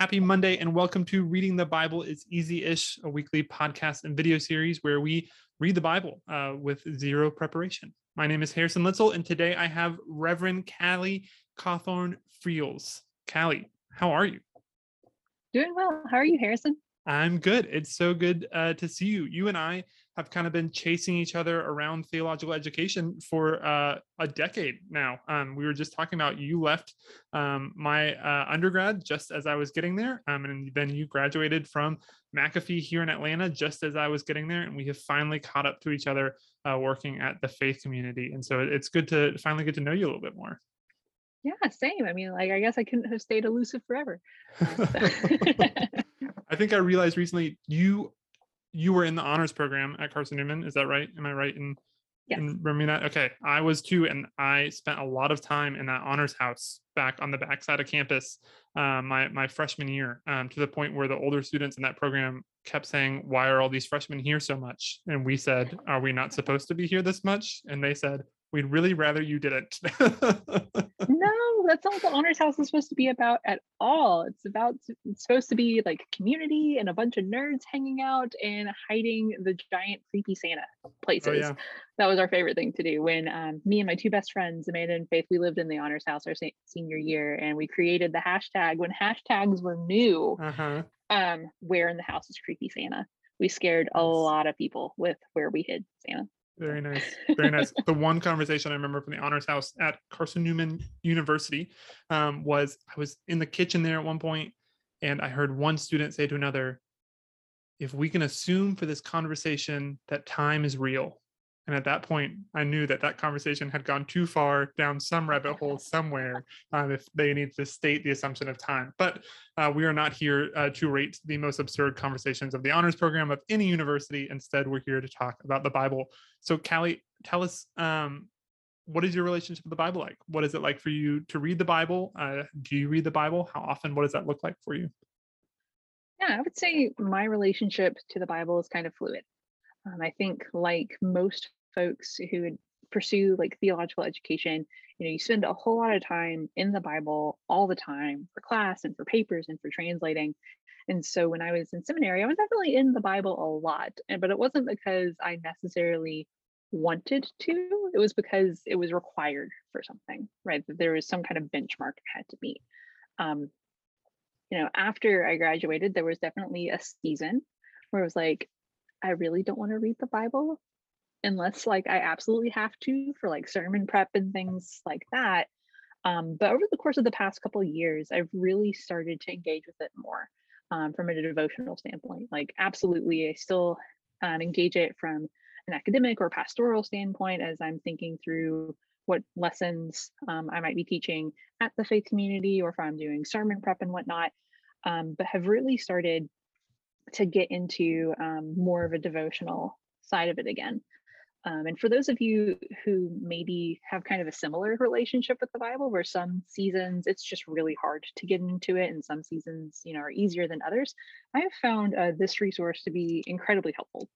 Happy Monday and welcome to Reading the Bible is Easy-ish, a weekly podcast and video series where we read the Bible with zero preparation. My name is Harrison Litzel, and today I have Reverend Callie Cawthorn-Friels. Callie, how are you? Doing well. How are you, Harrison? I'm good. It's so good to see you. You and I have kind of been chasing each other around theological education for a decade now. We were just talking about you left my undergrad just as I was getting there. And then you graduated from McAfee here in Atlanta just as I was getting there. And we have finally caught up to each other working at the faith community. And so it's good to finally get to know you a little bit more. Yeah, same. I mean, like, I guess I couldn't have stayed elusive forever. I think I realized recently you were in the honors program at Carson-Newman. Is that right? Am I right in remembering that? Okay. I was too. And I spent a lot of time in that honors house back on the backside of campus my freshman year to the point where the older students in that program kept saying, why are all these freshmen here so much? And we said, are we not supposed to be here this much? And they said, we'd really rather you didn't. No, that's not what the honors house is supposed to be about at all. It's supposed to be like community and a bunch of nerds hanging out and hiding the giant creepy Santa places. Oh, yeah. That was our favorite thing to do. When me and my two best friends, Amanda and Faith, we lived in the honors house our senior year, and we created the hashtag when hashtags were new. Uh-huh. Where in the house is creepy Santa? We scared a lot of people with where we hid Santa. Very nice. Very nice. The one conversation I remember from the honors house at Carson-Newman University was I was in the kitchen there at one point, and I heard one student say to another, if we can assume for this conversation that time is real. And at that point, I knew that that conversation had gone too far down some rabbit hole somewhere if they need to state the assumption of time. But we are not here to rate the most absurd conversations of the honors program of any university. Instead, we're here to talk about the Bible. So Callie, tell us, what is your relationship with the Bible like? What is it like for you to read the Bible? Do you read the Bible? How often? What does that look like for you? Yeah, I would say my relationship to the Bible is kind of fluid. I think like most folks who would pursue like theological education, you know, you spend a whole lot of time in the Bible all the time for class and for papers and for translating. And so when I was in seminary, I was definitely in the Bible a lot, but it wasn't because I necessarily wanted to. It was because it was required for something, right? That there was some kind of benchmark I had to meet. You know, after I graduated, there was definitely a season where it was like, I really don't want to read the Bible unless like I absolutely have to for like sermon prep and things like that. But over the course of the past couple of years, I've really started to engage with it more from a devotional standpoint. Like absolutely, I still engage it from an academic or pastoral standpoint as I'm thinking through what lessons I might be teaching at the faith community or if I'm doing sermon prep and whatnot, but have really started to get into more of a devotional side of it again. And for those of you who maybe have kind of a similar relationship with the Bible, where some seasons it's just really hard to get into it and some seasons, you know, are easier than others, I have found this resource to be incredibly helpful.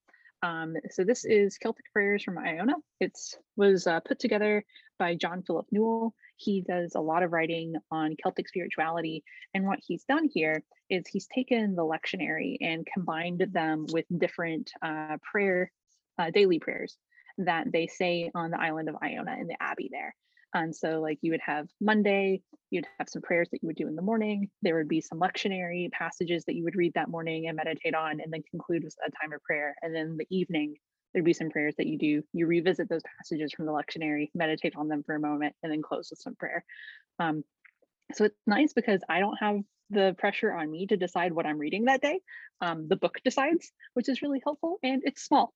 So this is Celtic Prayers from Iona. It was put together by John Philip Newell. He does a lot of writing on Celtic spirituality. And what he's done here is he's taken the lectionary and combined them with different daily prayers that they say on the island of Iona in the abbey there. And so like you would have Monday, you'd have some prayers that you would do in the morning. There would be some lectionary passages that you would read that morning and meditate on, and then conclude with a time of prayer. And then the evening, there'd be some prayers that you do. You revisit those passages from the lectionary, meditate on them for a moment, and then close with some prayer. So it's nice because I don't have the pressure on me to decide what I'm reading that day. The book decides, which is really helpful, and it's small.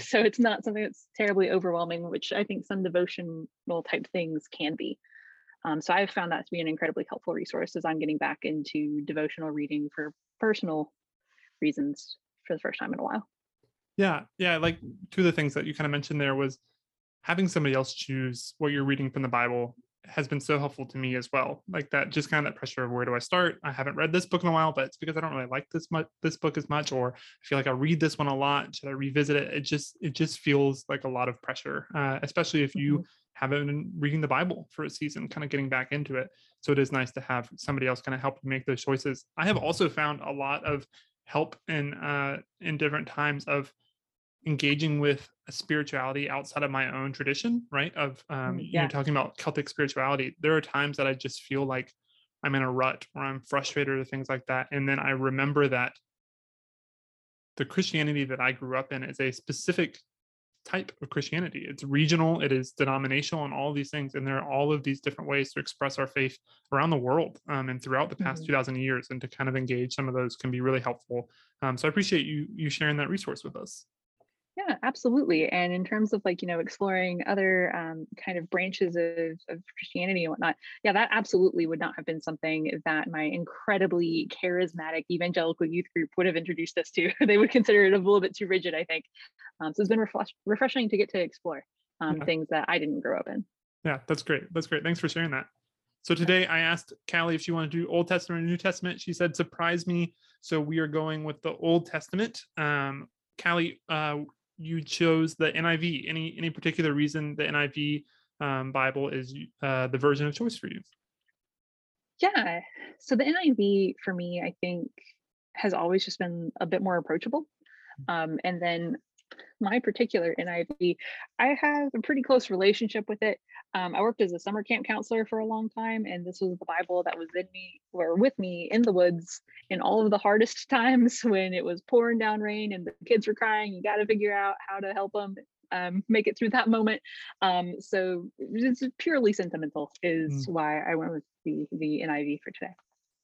So it's not something that's terribly overwhelming, which I think some devotional type things can be. So I've found that to be an incredibly helpful resource as I'm getting back into devotional reading for personal reasons for the first time in a while. Yeah. Like two of the things that you kind of mentioned there was having somebody else choose what you're reading from the Bible has been so helpful to me as well. Like that, just kind of that pressure of where do I start? I haven't read this book in a while, but it's because I don't really like this book as much, or I feel like I read this one a lot. Should I revisit it? It just feels like a lot of pressure, especially if you haven't been reading the Bible for a season, kind of getting back into it. So it is nice to have somebody else kind of help you make those choices. I have also found a lot of help in different times of engaging with a spirituality outside of my own tradition, right? Of you know, talking about Celtic spirituality. There are times that I just feel like I'm in a rut or I'm frustrated or things like that. And then I remember that the Christianity that I grew up in is a specific type of Christianity. It's regional, it is denominational, and all these things. And there are all of these different ways to express our faith around the world and throughout the past 2,000 years. And to kind of engage some of those can be really helpful. So I appreciate you sharing that resource with us. Yeah, absolutely. And in terms of like, you know, exploring other kind of branches of Christianity and whatnot, yeah, that absolutely would not have been something that my incredibly charismatic evangelical youth group would have introduced us to. They would consider it a little bit too rigid, I think. So it's been refreshing to get to explore things that I didn't grow up in. Yeah, that's great. That's great. Thanks for sharing that. So today I asked Callie if she wanted to do Old Testament or New Testament. She said, surprise me. So we are going with the Old Testament. Callie, you chose the NIV. Any particular reason the NIV Bible is the version of choice for you? Yeah. So the NIV for me, I think, has always just been a bit more approachable. And then my particular NIV, I have a pretty close relationship with it. I worked as a summer camp counselor for a long time, and this was the Bible that was in me, or with me, in the woods in all of the hardest times when it was pouring down rain and the kids were crying. You got to figure out how to help them make it through that moment. So it's purely sentimental is why I went with the NIV for today.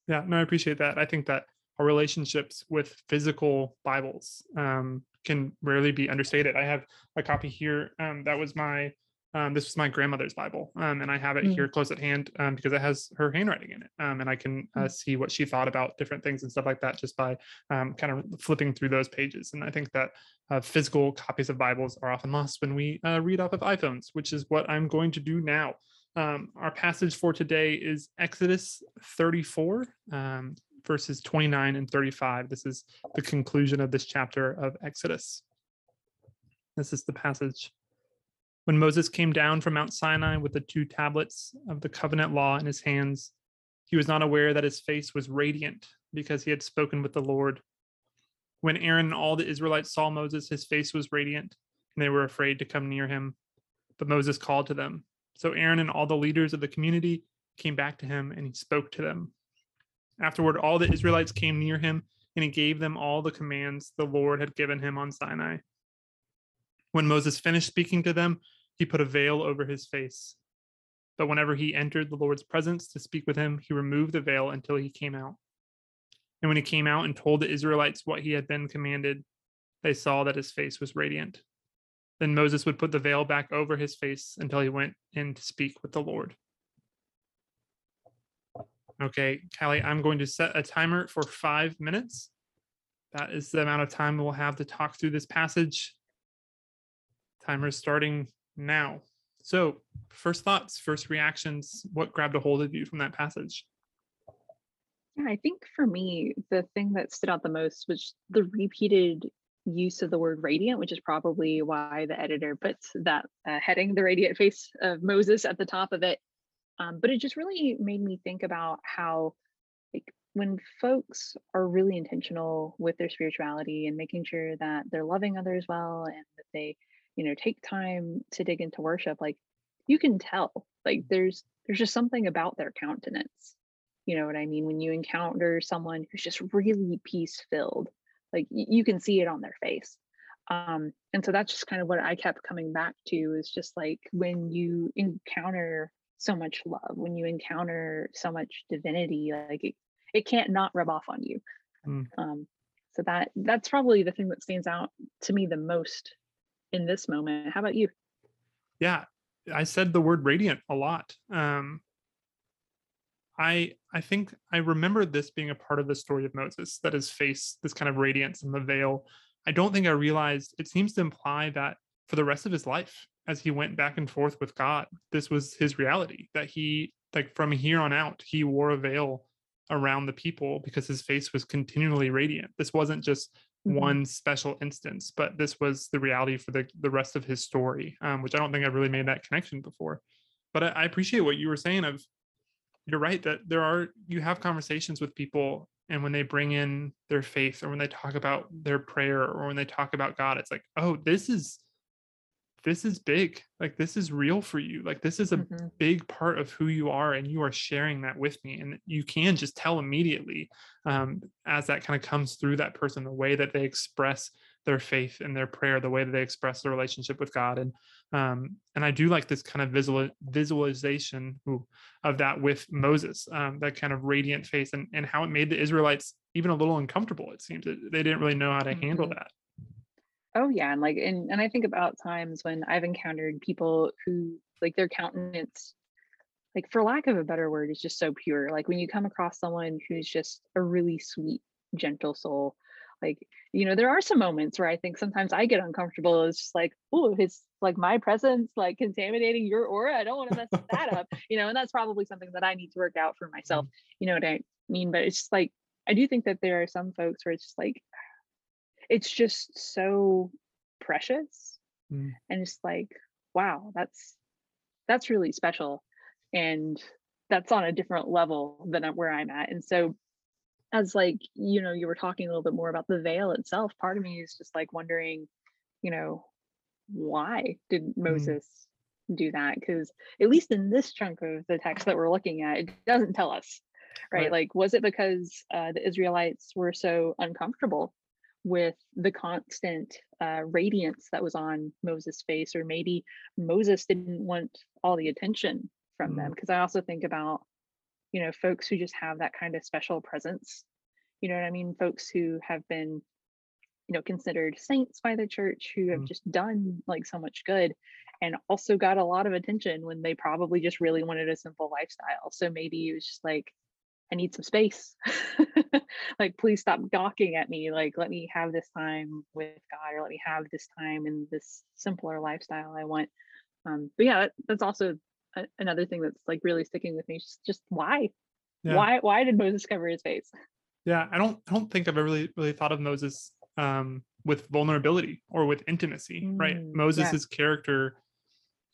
Yeah, no, I appreciate that. I think that our relationships with physical Bibles can rarely be understated. I have a copy here that was my this was my grandmother's Bible, and I have it here close at hand because it has her handwriting in it, and I can see what she thought about different things and stuff like that just by kind of flipping through those pages. And I think that physical copies of Bibles are often lost when we read off of iPhones, which is what I'm going to do now. Our passage for today is Exodus 34, verses 29 and 35. This is the conclusion of this chapter of Exodus. This is the passage. When Moses came down from Mount Sinai with the two tablets of the covenant law in his hands, he was not aware that his face was radiant because he had spoken with the Lord. When Aaron and all the Israelites saw Moses, his face was radiant, and they were afraid to come near him. But Moses called to them. So Aaron and all the leaders of the community came back to him, and he spoke to them. Afterward, all the Israelites came near him, and he gave them all the commands the Lord had given him on Sinai. When Moses finished speaking to them, he put a veil over his face. But whenever he entered the Lord's presence to speak with him, he removed the veil until he came out. And when he came out and told the Israelites what he had been commanded, they saw that his face was radiant. Then Moses would put the veil back over his face until he went in to speak with the Lord. Okay, Callie, I'm going to set a timer for 5 minutes. That is the amount of time we'll have to talk through this passage. Timer starting now. So, first thoughts, first reactions, what grabbed a hold of you from that passage? Yeah, I think for me, the thing that stood out the most was the repeated use of the word radiant, which is probably why the editor puts that heading, the radiant face of Moses, at the top of it. But it just really made me think about how, like, when folks are really intentional with their spirituality and making sure that they're loving others well and that they, you know, take time to dig into worship, like, you can tell, like, there's just something about their countenance. You know what I mean? When you encounter someone who's just really peace-filled, like, you can see it on their face. And so that's just kind of what I kept coming back to, is just like, when you encounter so much love, when you encounter so much divinity, like, it can't not rub off on you. So that's probably the thing that stands out to me the most in this moment. How about you? Yeah, I said the word radiant a lot. I think I remember this being a part of the story of Moses, that his face, this kind of radiance and the veil. I don't think I realized, it seems to imply that for the rest of his life, as he went back and forth with God, this was his reality, that he, like, from here on out, he wore a veil around the people because his face was continually radiant. This wasn't just one special instance, but this was the reality for the rest of his story, which I don't think I've really made that connection before. But I appreciate what you were saying of, you're right that you have conversations with people, and when they bring in their faith or when they talk about their prayer or when they talk about God, it's like, oh, this is big. Like, this is real for you. Like, this is a big part of who you are, and you are sharing that with me. And you can just tell immediately as that kind of comes through that person, the way that they express their faith and their prayer, the way that they express their relationship with God. And I do like this kind of visualization of that with Moses, that kind of radiant face, and how it made the Israelites even a little uncomfortable. It seems that they didn't really know how to handle that. Oh yeah. And like, and I think about times when I've encountered people who, like, their countenance, like, for lack of a better word, is just so pure. Like, when you come across someone who's just a really sweet, gentle soul, like, you know, there are some moments where I think sometimes I get uncomfortable. It's just like, oh, it's like my presence, like, contaminating your aura. I don't want to mess that up, you know, and that's probably something that I need to work out for myself. You know what I mean? But it's just like, I do think that there are some folks where it's just like, it's just so precious and it's like, wow, that's really special. And that's on a different level than where I'm at. And so as, like, you know, you were talking a little bit more about the veil itself, part of me is just like wondering, you know, why did Moses do that? Because at least in this chunk of the text that we're looking at, it doesn't tell us, right? Like, was it because the Israelites were so uncomfortable with the constant radiance that was on Moses' face, or maybe Moses didn't want all the attention from them? Because I also think about, you know, folks who just have that kind of special presence, you know what I mean? Folks who have been, you know, considered saints by the church, who have just done, like, so much good and also got a lot of attention when they probably just really wanted a simple lifestyle. So maybe it was just like, I need some space. Like, please stop gawking at me. Like, let me have this time with God, or let me have this time in this simpler lifestyle I want. But yeah, that's also another thing that's, like, really sticking with me. Just why? Yeah. Why did Moses cover his face? Yeah, I don't think I've ever really thought of Moses with vulnerability or with intimacy, right? Moses's character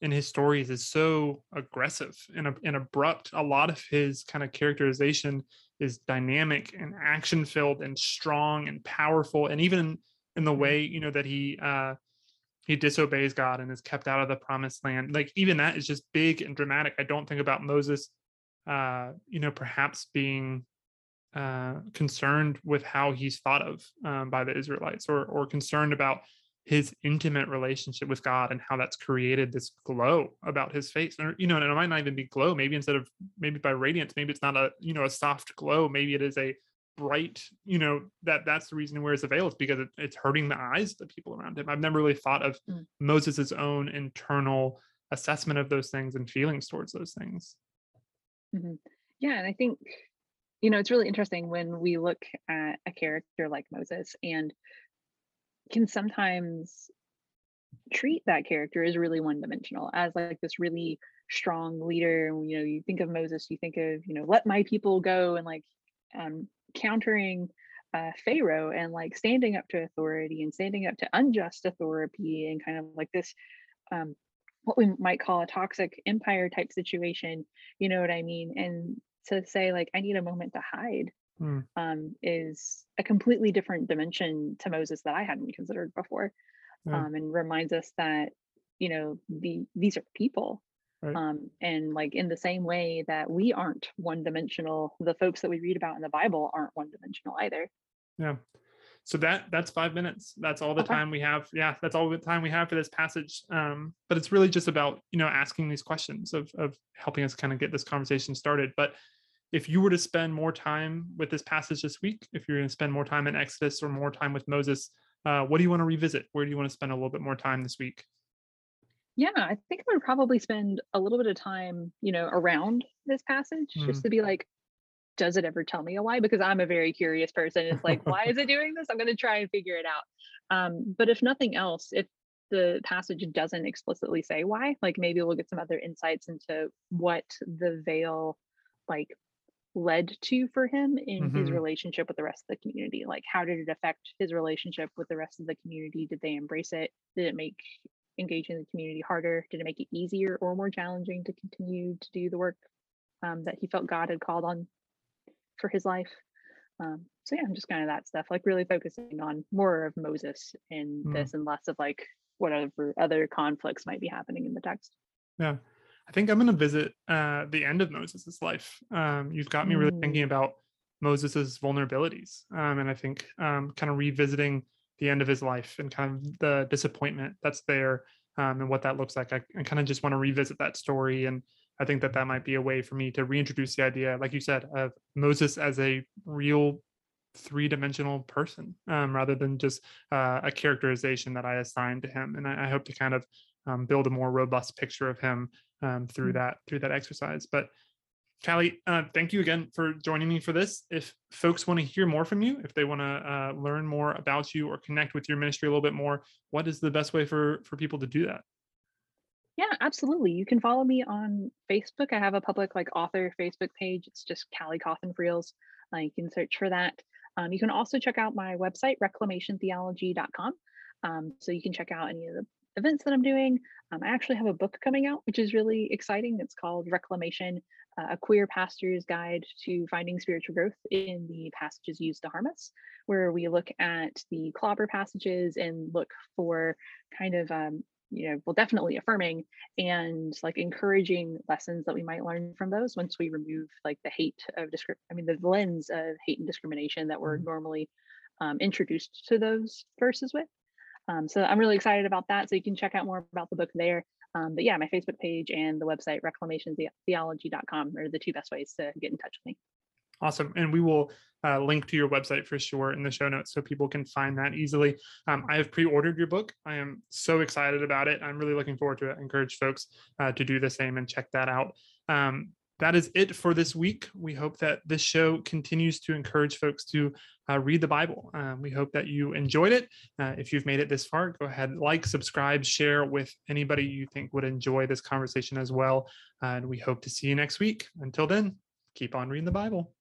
in his stories is so aggressive and abrupt. A lot of his kind of characterization is dynamic and action filled and strong and powerful. And even in the way, you know, that he disobeys God and is kept out of the promised land. Like, even that is just big and dramatic. I don't think about Moses, you know, perhaps being concerned with how he's thought of by the Israelites, or concerned about his intimate relationship with God and how that's created this glow about his face. Or, you know, and it might not even be glow. Maybe maybe by radiance, maybe it's not a, you know, a soft glow. Maybe it is a bright, you know, that's the reason he wears a veil, is because it's hurting the eyes of the people around him. I've never really thought of Moses's own internal assessment of those things and feelings towards those things. Yeah. And I think, you know, it's really interesting when we look at a character like Moses and can sometimes treat that character as really one-dimensional, as like this really strong leader. You know, you think of Moses, you think of, you know, let my people go, and like countering Pharaoh and like standing up to authority and standing up to unjust authority, and kind of like this what we might call a toxic empire type situation, you know what I mean? And to say like, I need a moment to hide is a completely different dimension to Moses that I hadn't considered before, and reminds us that, you know, these are people, right? And like, in the same way that we aren't one-dimensional, the folks that we read about in the Bible aren't one-dimensional either. Yeah. So that's 5 minutes. That's all the time we have. Yeah, that's all the time we have for this passage. But it's really just about, you know, asking these questions of helping us kind of get this conversation started. But if you were to spend more time with this passage this week, if you're going to spend more time in Exodus or more time with Moses, what do you want to revisit? Where do you want to spend a little bit more time this week? Yeah, I think I would probably spend a little bit of time, you know, around this passage, just to be like, does it ever tell me a why? Because I'm a very curious person. It's like, why is it doing this? I'm going to try and figure it out. But if nothing else, if the passage doesn't explicitly say why, like maybe we'll get some other insights into what the veil, like, led to for him in his relationship with the rest of the community. Like, how did it affect his relationship with the rest of the community? Did they embrace it? Did it make engaging the community harder? Did it make it easier or more challenging to continue to do the work that he felt God had called on for his life? So yeah, I'm just kind of that stuff, like really focusing on more of Moses in this and less of like whatever other conflicts might be happening in the text. Yeah. I think I'm going to visit the end of Moses's life. You've got me really thinking about Moses's vulnerabilities. And I think kind of revisiting the end of his life and kind of the disappointment that's there and what that looks like. I kind of just want to revisit that story. And I think that that might be a way for me to reintroduce the idea, like you said, of Moses as a real three-dimensional person rather than just a characterization that I assigned to him. And I hope to kind of build a more robust picture of him through that exercise. But Callie, thank you again for joining me for this. If folks want to hear more from you, if they want to learn more about you or connect with your ministry a little bit more, what is the best way for people to do that? Yeah, absolutely. You can follow me on Facebook. I have a public author Facebook page. It's just Callie Cawthorn-Friels. You can search for that. You can also check out my website, reclamationtheology.com. So you can check out any of the events that I'm doing. I actually have a book coming out, which is really exciting. It's called Reclamation, A Queer Pastor's Guide to Finding Spiritual Growth in the Passages Used to Harm Us, where we look at the clobber passages and look for kind of, definitely affirming and encouraging lessons that we might learn from those once we remove the lens of hate and discrimination that we're normally introduced to those verses with. So I'm really excited about that. So you can check out more about the book there. But yeah, my Facebook page and the website reclamationtheology.com are the two best ways to get in touch with me. Awesome. And we will link to your website for sure in the show notes so people can find that easily. I have pre-ordered your book. I am so excited about it. I'm really looking forward to it. I encourage folks to do the same and check that out. That is it for this week. We hope that this show continues to encourage folks to read the Bible. We hope that you enjoyed it. If you've made it this far, go ahead, like, subscribe, share with anybody you think would enjoy this conversation as well. And we hope to see you next week. Until then, keep on reading the Bible.